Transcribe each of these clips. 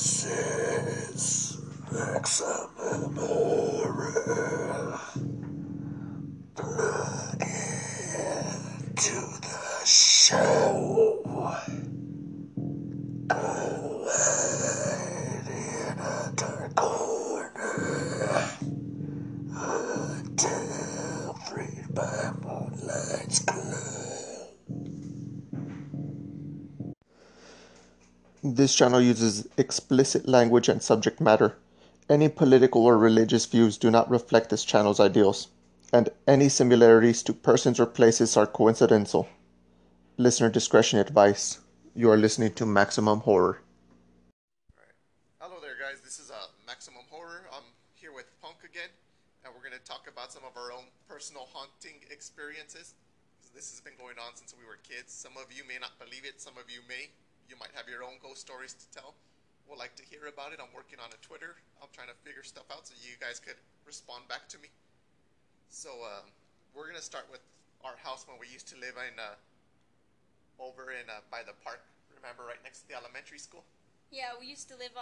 This is Maximum Horror. Plug in to the show. Go hide in a dark corner until freed by moonlight's glow. This channel uses explicit language and subject matter. Any political or religious views do not reflect this channel's ideals, and any similarities to persons or places are coincidental. Listener discretion advised. You are listening to Maximum Horror. Right. Hello there, guys. This is Maximum Horror. I'm here with Punk again, and we're going to talk about some of our own personal haunting experiences. This has been going on since we were kids. Some of you may not believe it. Some of you may. You might have your own ghost stories to tell. We'll like to hear about it. I'm working on a Twitter. I'm trying to figure stuff out so you guys could respond back to me. So we're going to start with our house when we used to live in, by the park. Remember, right next to the elementary school? Yeah, we used to live,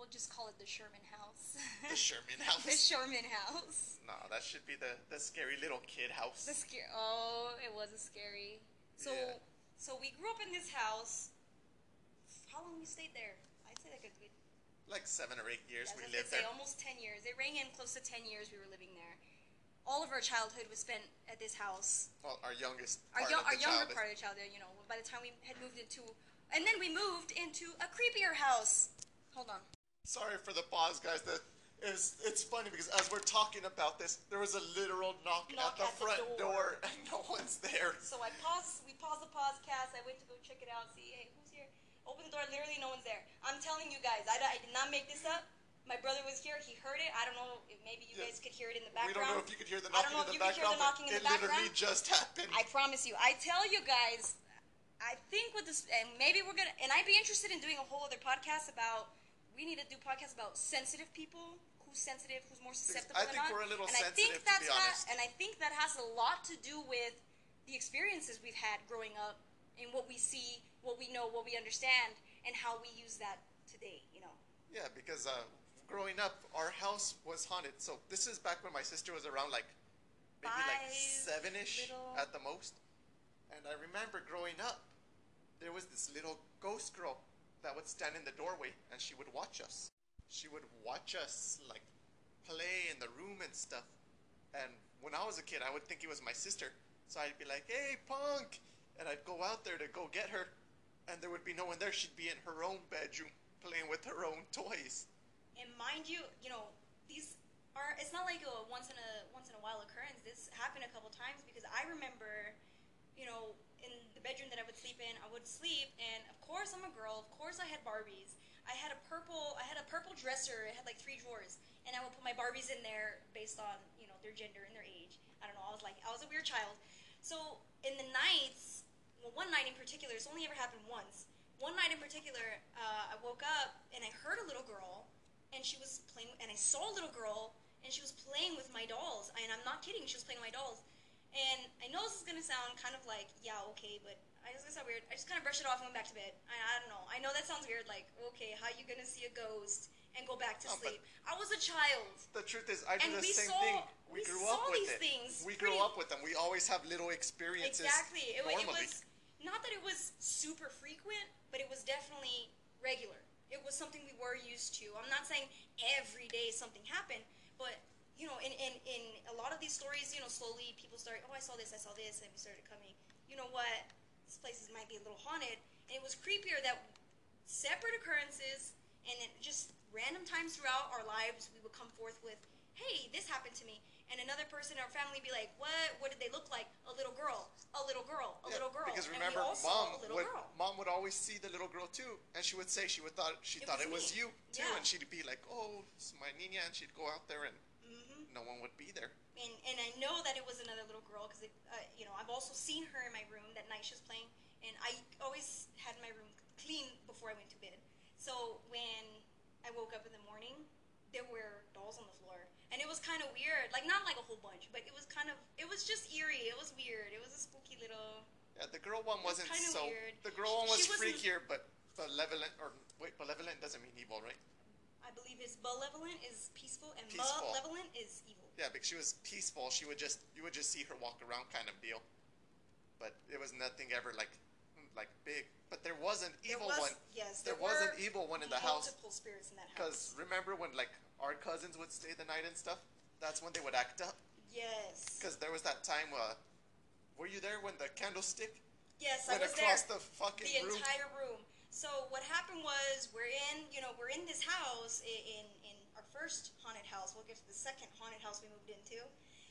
we'll just call it the Sherman House. The Sherman House? The Sherman House. No, that should be the scary little kid house. Oh, it was a scary. So we grew up in this house. How long we stayed there? I'd say like a good... Like 7 or 8 years we lived there. Almost 10 years. It rang in close to 10 years we were living there. All of our childhood was spent at this house. Well, our youngest part of the childhood. Our younger part of the childhood, you know, by the time we had moved into... And then we moved into a creepier house. Hold on. Sorry for the pause, guys. It's funny because as we're talking about this, there was a literal knock at the front door and no one's there. So we paused the podcast. I went to go check it out, see, hey, who's here? Open the door, literally no one's there. I'm telling you guys, I did not make this up. My brother was here, he heard it. I don't know if maybe you guys could hear it in the background. We don't know if you could hear the knocking in the background. It literally just happened. I promise you. I tell you guys, I think with this, and maybe we're going to, and I'd be interested in doing a whole other podcast about, we need to do podcasts about sensitive people, who's sensitive, who's more susceptible than not. I think we're a little sensitive, to be honest. And I think that has a lot to do with the experiences we've had growing up and what we see, what we know, what we understand, and how we use that today, you know? Yeah, because growing up, our house was haunted. So this is back when my sister was around like 7-ish at the most. And I remember growing up, there was this little ghost girl that would stand in the doorway and she would watch us. She would watch us like play in the room and stuff. And when I was a kid, I would think it was my sister. So I'd be like, hey, Punk. And I'd go out there to go get her. And there would be no one there. She'd be in her own bedroom playing with her own toys. And mind you, you know, these are, it's not like a once in a while occurrence. This happened a couple times because I remember, you know, in the bedroom that I would sleep in, I would sleep, and of course I'm a girl, of course I had Barbies. I had a purple dresser, it had like 3 drawers, and I would put my Barbies in there based on, you know, their gender and their age. I don't know, I was a weird child. So in the nights, well, one night in particular, it's only ever happened once. One night in particular, I woke up and I heard a little girl. And she was playing, and I saw a little girl, and she was playing with my dolls. And I'm not kidding, she was playing with my dolls. And I know this is going to sound kind of like, yeah, okay, but it's going to sound weird. I just kind of brushed it off and went back to bed. I don't know. I know that sounds weird, like, okay, how you going to see a ghost and go back to sleep? I was a child. The truth is, I did the same thing. We grew up with it. We grew up with them. We always have little experiences. Exactly. It was not that it was super frequent, but it was definitely regular. It was something we were used to. I'm not saying every day something happened, but, you know, in a lot of these stories, you know, slowly people started, oh, I saw this, and we started coming, you know what, this place might be a little haunted. And it was creepier that separate occurrences and then just random times throughout our lives we would come forth with, hey, this happened to me. And another person in our family would be like, what? What did they look like? A little girl. Because remember, Mom would always see the little girl too, and she would say she thought it was you too, yeah. And she'd be like, oh, it's my niña, and she'd go out there and no one would be there. And I know that it was another little girl because you know, I've also seen her in my room that night she was playing, and I always had my room clean before I went to bed. So when I woke up in the morning, there were dolls on the floor. And it was kind of weird, like not like a whole bunch, but it was just eerie. It was weird. It was a spooky little. Yeah, the girl one wasn't so weird. The girl one was freakier, but Malevolent, or wait, malevolent doesn't mean evil, right? I believe his malevolent is peaceful, and malevolent is evil. Yeah, because she was peaceful. She would just, you would just see her walk around, kind of deal. But it was nothing ever like big. But there was an evil one. Yes, there was an evil one in the house. Multiple spirits in that house. Because remember when like our cousins would stay the night and stuff? That's when they would act up. Yes. Because there was that time. Were you there when the candlestick? Yes, I was there. Went across the fucking room. The entire room. So what happened was we're in this house in our first haunted house. We'll get to the second haunted house we moved into,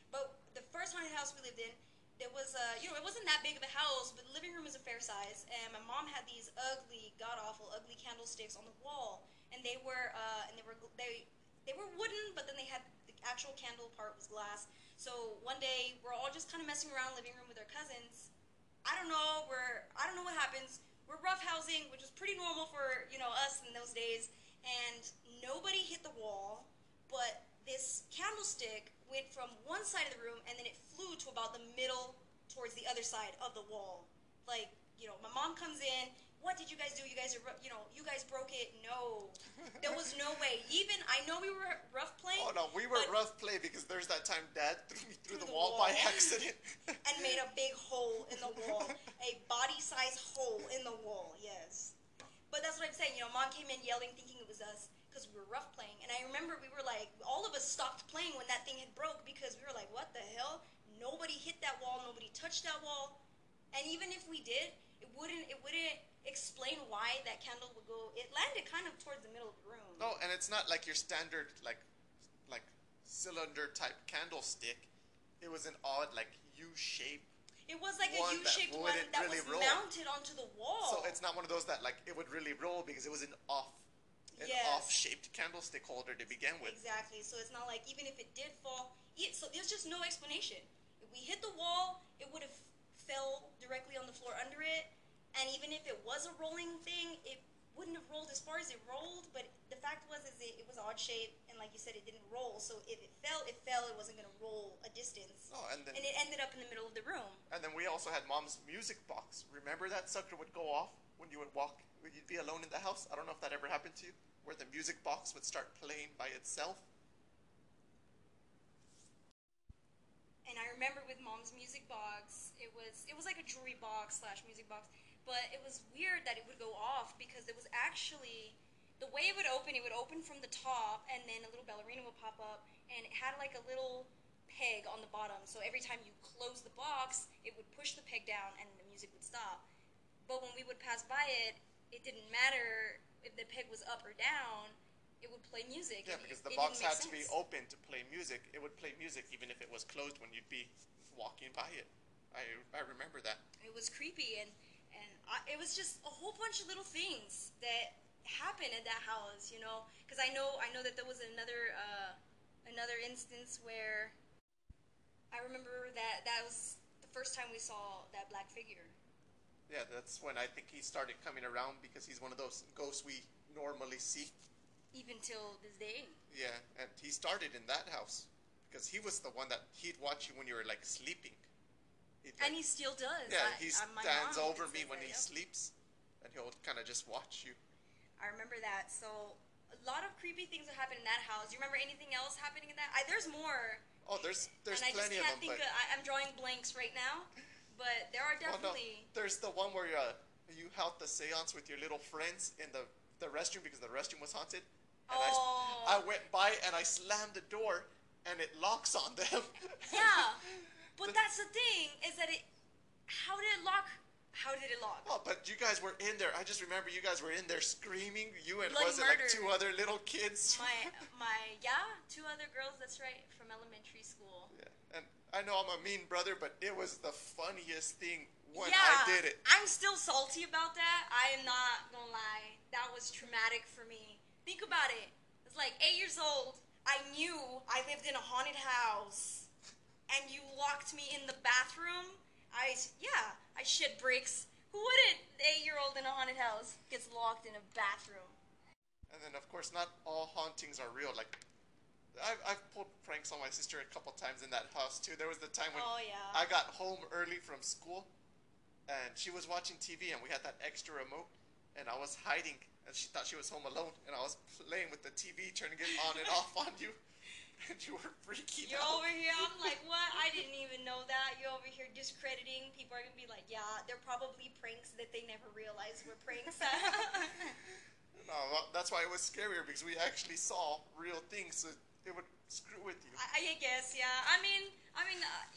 but the first haunted house we lived in, there was it wasn't that big of a house, but the living room was a fair size, and my mom had these ugly, god awful, ugly candlesticks on the wall, and they were wooden, but then they had the actual candle part was glass. So one day we're all just kind of messing around in the living room with our cousins. I don't know what happens. We're roughhousing, which was pretty normal for, us in those days, and nobody hit the wall, but this candlestick went from one side of the room, and then it flew to about the middle, towards the other side of the wall. Like, my mom comes in, what did you guys do? You guys are, you guys broke it. No. There was no way. Even, I know we were rough play. Oh, no, we were rough play because there's that time Dad threw me through the wall by accident. And made a big hole in the wall. A body-sized hole in the wall, yes. But that's what I'm saying. Mom came in yelling, thinking it was us because we were rough playing. And I remember we were like, all of us stopped playing when that thing had broke because we were like, what the hell? Nobody hit that wall. Nobody touched that wall. And even if we did, it wouldn't explain why that candle would go. It landed kind of towards the middle of the room. No, and it's not like your standard like cylinder type candlestick. It was an odd like U shape. It was like a U-shaped one that was mounted onto the wall. So it's not one of those that like it would really roll because it was an off-shaped candlestick holder to begin with. Exactly. So it's not like even if it did fall, so there's just no explanation. If we hit the wall, it would have fell directly on the floor under it. And even if it was a rolling thing, it wouldn't have rolled as far as it rolled. But the fact was, it was odd shape, and like you said, it didn't roll. So if it fell, it fell. It wasn't going to roll a distance. Oh, and it ended up in the middle of the room. And then we also had Mom's music box. Remember that sucker would go off when you would walk, when you'd be alone in the house? I don't know if that ever happened to you, where the music box would start playing by itself. And I remember with Mom's music box, it was like a jewelry box / music box. But it was weird that it would go off because it was actually, the way it would open from the top, and then a little ballerina would pop up, and it had like a little peg on the bottom. So every time you close the box, it would push the peg down and the music would stop. But when we would pass by it, it didn't matter if the peg was up or down, it would play music. Yeah, because the box had to be open to play music. It would play music even if it was closed when you'd be walking by it. I remember that. It was creepy, and it was just a whole bunch of little things that happened at that house, Because I know that there was another instance where I remember that was the first time we saw that black figure. Yeah, that's when I think he started coming around because he's one of those ghosts we normally see. Even till this day. Yeah, and he started in that house because he was the one that he'd watch you when you were like sleeping. And he still does. Yeah, he stands over me when he sleeps, and he'll kind of just watch you. I remember that. So a lot of creepy things that happened in that house. Do you remember anything else happening in that? There's more. Oh, there's plenty of them. And I just can't think. I'm drawing blanks right now, but there are definitely. Oh, no. There's the one where you held the seance with your little friends in the restroom because the restroom was haunted. And oh. I went by and I slammed the door, and it locks on them. Yeah. But that's the thing, is that how did it lock? How did it lock? Oh, but you guys were in there. I just remember you guys were in there screaming. You and was it like two other little kids? Two other girls, that's right, from elementary school. Yeah, and I know I'm a mean brother, but it was the funniest thing when I did it. I'm still salty about that. I am not gonna lie. That was traumatic for me. Think about it. I was like 8 years old. I knew I lived in a haunted house. And you locked me in the bathroom. I shit bricks. Who wouldn't? The 8-year-old in a haunted house gets locked in a bathroom. And then, of course, not all hauntings are real. Like, I've pulled pranks on my sister a couple times in that house, too. There was the time when I got home early from school, and she was watching TV, and we had that extra remote, and I was hiding, and she thought she was home alone, and I was playing with the TV, turning it on and off on you, and you were freaking out. You're over here, I'm like, what? I didn't even know that. You're over here discrediting. People are going to be like, yeah, they're probably pranks that they never realized were pranks. No, that's why it was scarier, because we actually saw real things, so it would screw with you. I guess, yeah. I mean,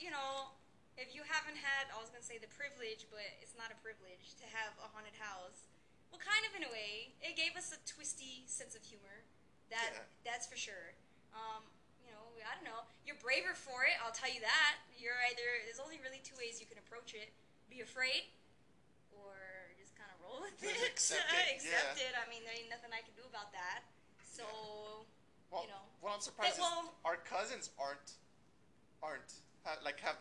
you know, if you haven't had, I was going to say the privilege, but it's not a privilege to have a haunted house. Well, kind of in a way. It gave us a twisty sense of humor. That's for sure. You know, I don't know. You're braver for it, I'll tell you that. You're either, there's only really two ways you can approach it. Be afraid, or just kind of roll with it. Accept it. I mean, there ain't nothing I can do about that. So, well, you know. Well, I'm surprised our cousins have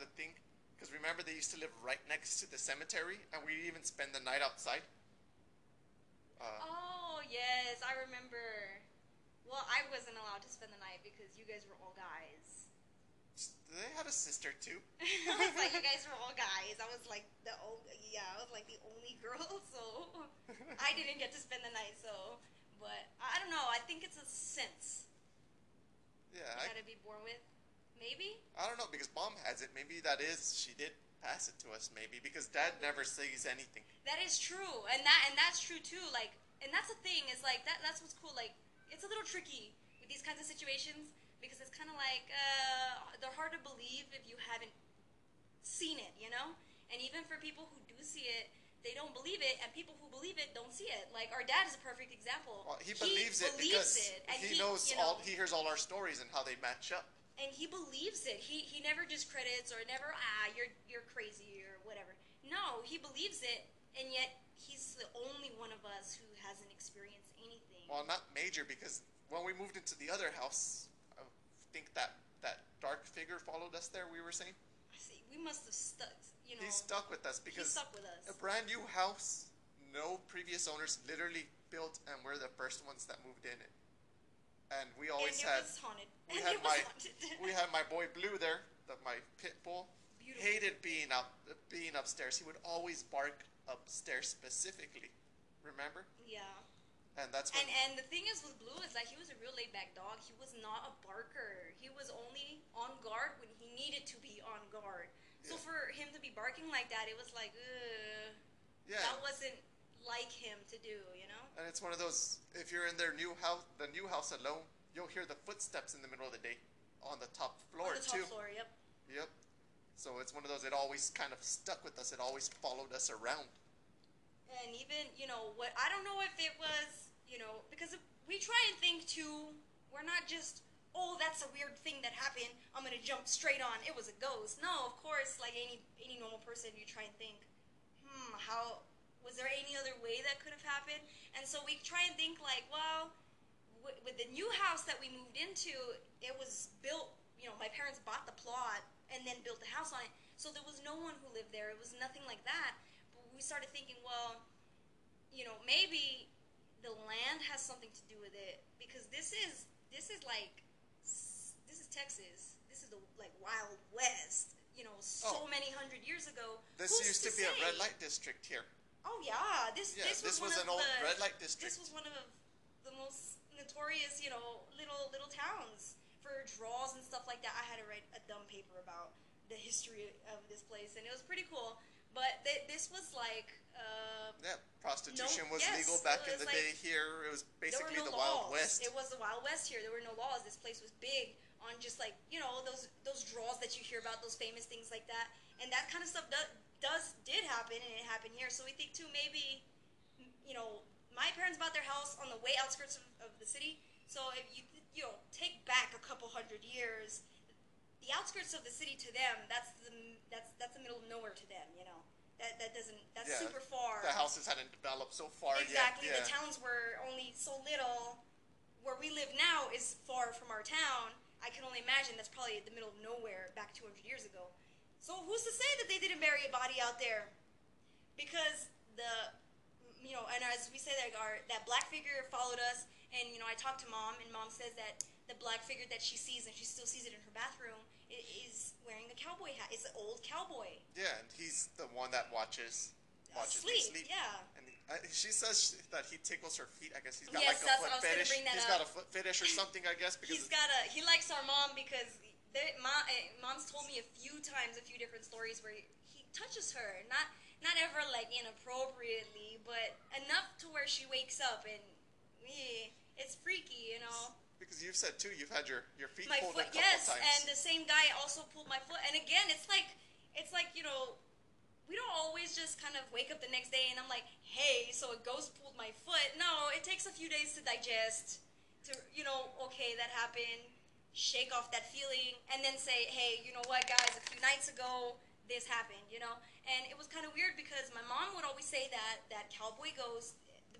the thing. Because remember, they used to live right next to the cemetery, and we even spend the night outside. Oh, yes, I remember. Well, I wasn't allowed to spend the night because you guys were all guys. They had a sister, too. I was like, you guys were all guys. I was like the only girl, so I didn't get to spend the night, so. But I don't know. I think it's a sense. Yeah. You gotta be born with, maybe? I don't know, because Mom has it. Maybe that is, she did pass it to us, maybe, because Dad never says anything. That is true, and that's true, too. Like, and that's the thing, is like, that's what's cool, like, it's a little tricky with these kinds of situations because it's kind of like they're hard to believe if you haven't seen it, you know? And even for people who do see it, they don't believe it, and people who believe it don't see it. Like, our dad is a perfect example. Well, he believes it because he knows, you know, he hears all our stories and how they match up. And he believes it. He never discredits or never, you're crazy or whatever. No, he believes it, and yet he's the only one of us who hasn't experienced anything. Well, not major, because when we moved into the other house, I think that dark figure followed us there, we were saying. I see. We must have stuck, you know. He stuck with us because a brand new house, no previous owners, literally built, and we're the first ones that moved in it. And we always had it haunted. We had my boy Blue there, my pit bull. Beautiful. Hated being upstairs. He would always bark upstairs specifically. Remember? Yeah. And that's when and the thing is with Blue is like he was a real laid back dog. He was not a barker. He was only on guard when he needed to be on guard. Yeah. So for him to be barking like that, it was like, ugh. Yeah. That wasn't like him to do, you know? And it's one of those, if you're in their new house, the new house alone, you'll hear the footsteps in the middle of the day on the top floor too. On the top floor, yep. Yep. So it's one of those, it always kind of stuck with us. It always followed us around. And even, you know, what I don't know if it was, you know, because we try and think too, we're not just, oh, that's a weird thing that happened, I'm going to jump straight on, it was a ghost. No, of course, like any normal person, you try and think, how, was there any other way that could have happened? And so we try and think like, well, with the new house that we moved into, it was built, you know, my parents bought the plot and then built the house on it. So there was no one who lived there. It was nothing like that. But we started thinking, well, you know, maybe the land has something to do with it, because this is Texas. This is the like Wild West, you know, so many hundred years ago. This used to be a red light district here. Oh yeah, this was an old red light district. This was one of the most notorious, you know, little towns for draws and stuff like that. I had to write a dumb paper about the history of this place, and it was pretty cool. But this was like prostitution was legal back in the day here. It was basically the Wild West. It was the Wild West here. There were no laws. This place was big on just like, you know, those draws that you hear about, those famous things like that, and that kind of stuff did happen, and it happened here. So we think too, maybe, you know, my parents bought their house on the way outskirts of the city. So if you know, take back a couple hundred years, the outskirts of the city to them, that's the middle of nowhere to them, you know. That's super far. The houses hadn't developed so far exactly, yet. The towns were only so little. Where we live now is far from our town. I can only imagine that's probably the middle of nowhere back 200 years ago. So who's to say that they didn't bury a body out there? Because you know, and as we say, like that black figure followed us, and you know, I talked to Mom, and Mom says that the black figure that she sees, and she still sees it in her bathroom, is wearing a cowboy hat. It's an old cowboy. Yeah, and he's the one that watches. watches me sleep. Yeah. And she says that he tickles her feet. I guess he's got like a foot fetish. He's got a foot fetish or something. I guess because he likes our mom because mom's told me a few different stories where he touches her, not ever like inappropriately, but enough to where she wakes up and it's freaky, you know. Because you've said too, you've had your feet pulled a couple times. Yes, and the same guy also pulled my foot. And again, it's like you know, we don't always just kind of wake up the next day and I'm like, hey, so a ghost pulled my foot. No, it takes a few days to digest, to okay, that happened, shake off that feeling, and then say, hey, you know what, guys, a few nights ago this happened, you know. And it was kind of weird because my mom would always say that cowboy ghost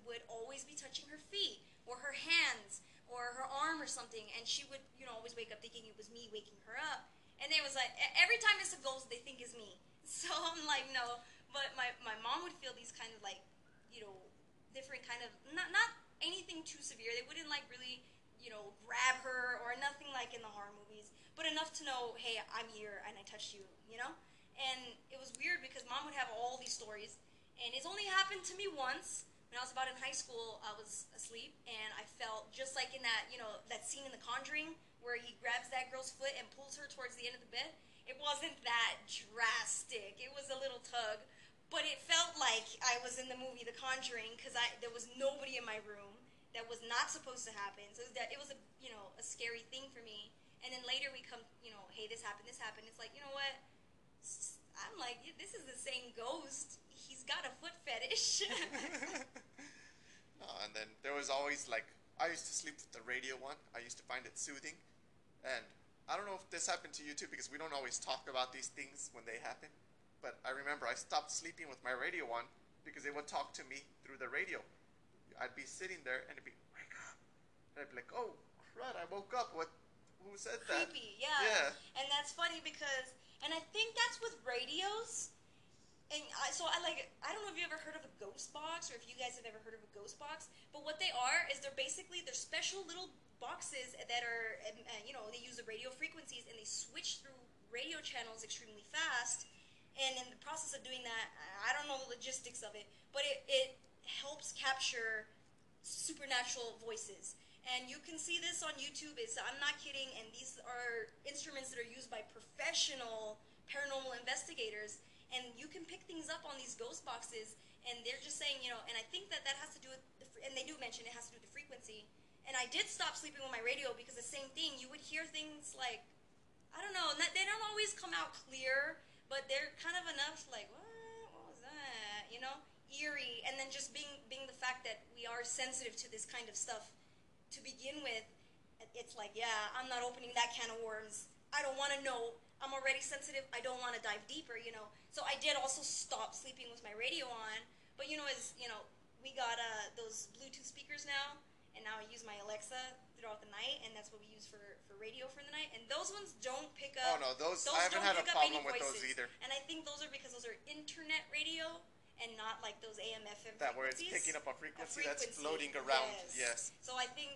would always be touching her feet or her hands or her arm or something, and she would, always wake up thinking it was me waking her up. And it was like, every time it's a ghost, they think it's me. So I'm like, no. But my mom would feel these kind of like, different kind of, not anything too severe. They wouldn't like really, grab her or nothing like in the horror movies, but enough to know, hey, I'm here and I touched you, And it was weird because mom would have all these stories, and it's only happened to me once. When I was about in high school, I was asleep, and I felt just like in that, that scene in The Conjuring where he grabs that girl's foot and pulls her towards the end of the bed. It wasn't that drastic. It was a little tug, but it felt like I was in the movie The Conjuring because there was nobody in my room. That was not supposed to happen. So it was a, a scary thing for me. And then later we come, hey, this happened, this happened. It's like, you know what? I'm like, this is the same ghost. He's got a foot fetish. No, and then there was always like, I used to sleep with the radio on. I used to find it soothing. And I don't know if this happened to you too, because we don't always talk about these things when they happen. But I remember I stopped sleeping with my radio on because it would talk to me through the radio. I'd be sitting there and it'd be, wake up. And I'd be like, oh, crud, I woke up. What? Who said that? Creepy, yeah. And that's funny because, and I think that's with radios. And I don't know if you ever heard of a ghost box or if you guys have ever heard of a ghost box, but what they are is they're special little boxes that are, they use the radio frequencies and they switch through radio channels extremely fast. And in the process of doing that, I don't know the logistics of it, but it helps capture supernatural voices. And you can see this on YouTube. I'm not kidding, and these are instruments that are used by professional paranormal investigators, and you can pick things up on these ghost boxes, and they're just saying, and I think that has to do with, and they do mention it has to do with the frequency. And I did stop sleeping with my radio because the same thing, you would hear things like, I don't know, they don't always come out clear, but they're kind of enough like, what was that, eerie. And then just being the fact that we are sensitive to this kind of stuff, to begin with, it's like, yeah, I'm not opening that can of worms. I don't want to know. I'm already sensitive. I don't want to dive deeper, So I did also stop sleeping with my radio on. But, we got those Bluetooth speakers now, and now I use my Alexa throughout the night, and that's what we use for radio for the night. And those ones don't pick up. Oh, no, those I haven't had a problem with those either. And I think those are because those are internet radio, and not like those AM/FM frequencies. That where it's picking up a frequency that's floating around, yes. So I think,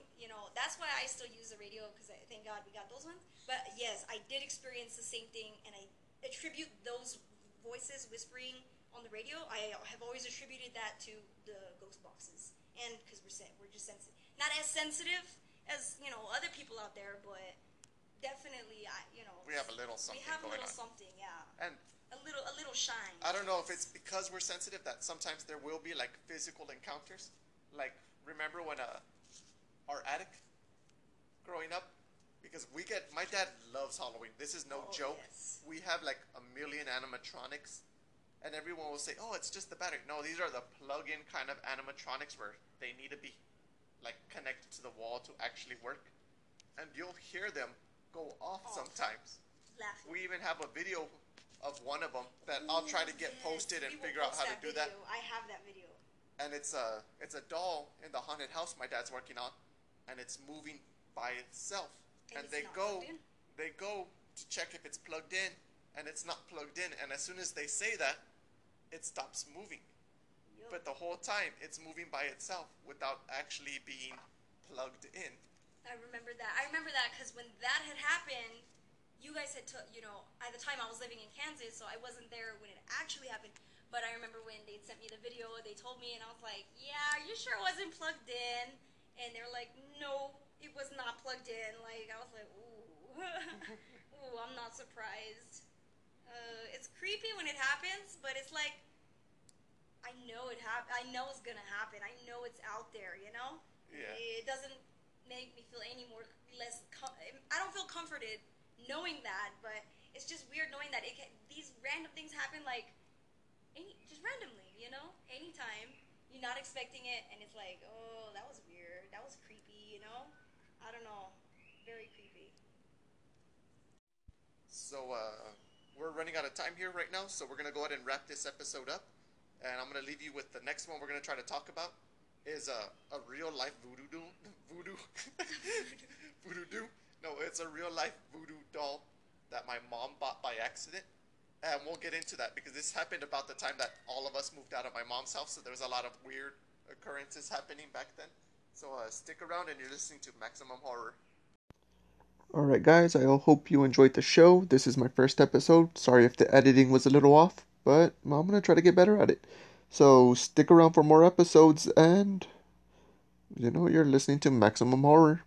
that's why I still use the radio, because thank God we got those ones. But yes, I did experience the same thing, and I attribute those voices whispering on the radio, I have always attributed that to the ghost boxes. And because we're just sensitive. Not as sensitive as, other people out there, but definitely, we have a little something going on. Yeah. And a little shine. I don't know if it's because we're sensitive that sometimes there will be like physical encounters. Like, remember when our attic growing up? Because my dad loves Halloween. This is no joke. Yes. We have like a million animatronics, and everyone will say, oh, it's just the battery. No, these are the plug-in kind of animatronics where they need to be like connected to the wall to actually work. And you'll hear them go off sometimes. Laughing. We even have a video of one of them that I'll try to get posted and figure out how to do that. I have that video. And it's a doll in the haunted house my dad's working on, and it's moving by itself. And they go to check if it's plugged in, and it's not plugged in. And as soon as they say that, it stops moving. Yep. But the whole time it's moving by itself without actually being plugged in. I remember that. I remember that because when that had happened, you guys had at the time I was living in Kansas, so I wasn't there when it actually happened. But I remember when they sent me the video, they told me, and I was like, yeah, are you sure it wasn't plugged in? And they were like, no, it was not plugged in. Like, I was like, ooh. Ooh, I'm not surprised. It's creepy when it happens, but it's like, I know it I know it's gonna happen. I know it's out there, you know? Yeah. It doesn't make me feel any more, I don't feel comforted knowing that, but it's just weird knowing that it can, these random things happen, like, just randomly, you know? Anytime. You're not expecting it, and it's like, oh, that was weird. That was creepy, you know? I don't know. Very creepy. So, we're running out of time here right now, so we're going to go ahead and wrap this episode up. And I'm going to leave you with the next one we're going to try to talk about is a real-life voodoo doll. No, it's a real-life voodoo doll that my mom bought by accident. And we'll get into that because this happened about the time that all of us moved out of my mom's house. So there was a lot of weird occurrences happening back then. So stick around and you're listening to Maximum Horror. Alright guys, I hope you enjoyed the show. This is my first episode. Sorry if the editing was a little off, but I'm going to try to get better at it. So stick around for more episodes and, you know, you're listening to Maximum Horror.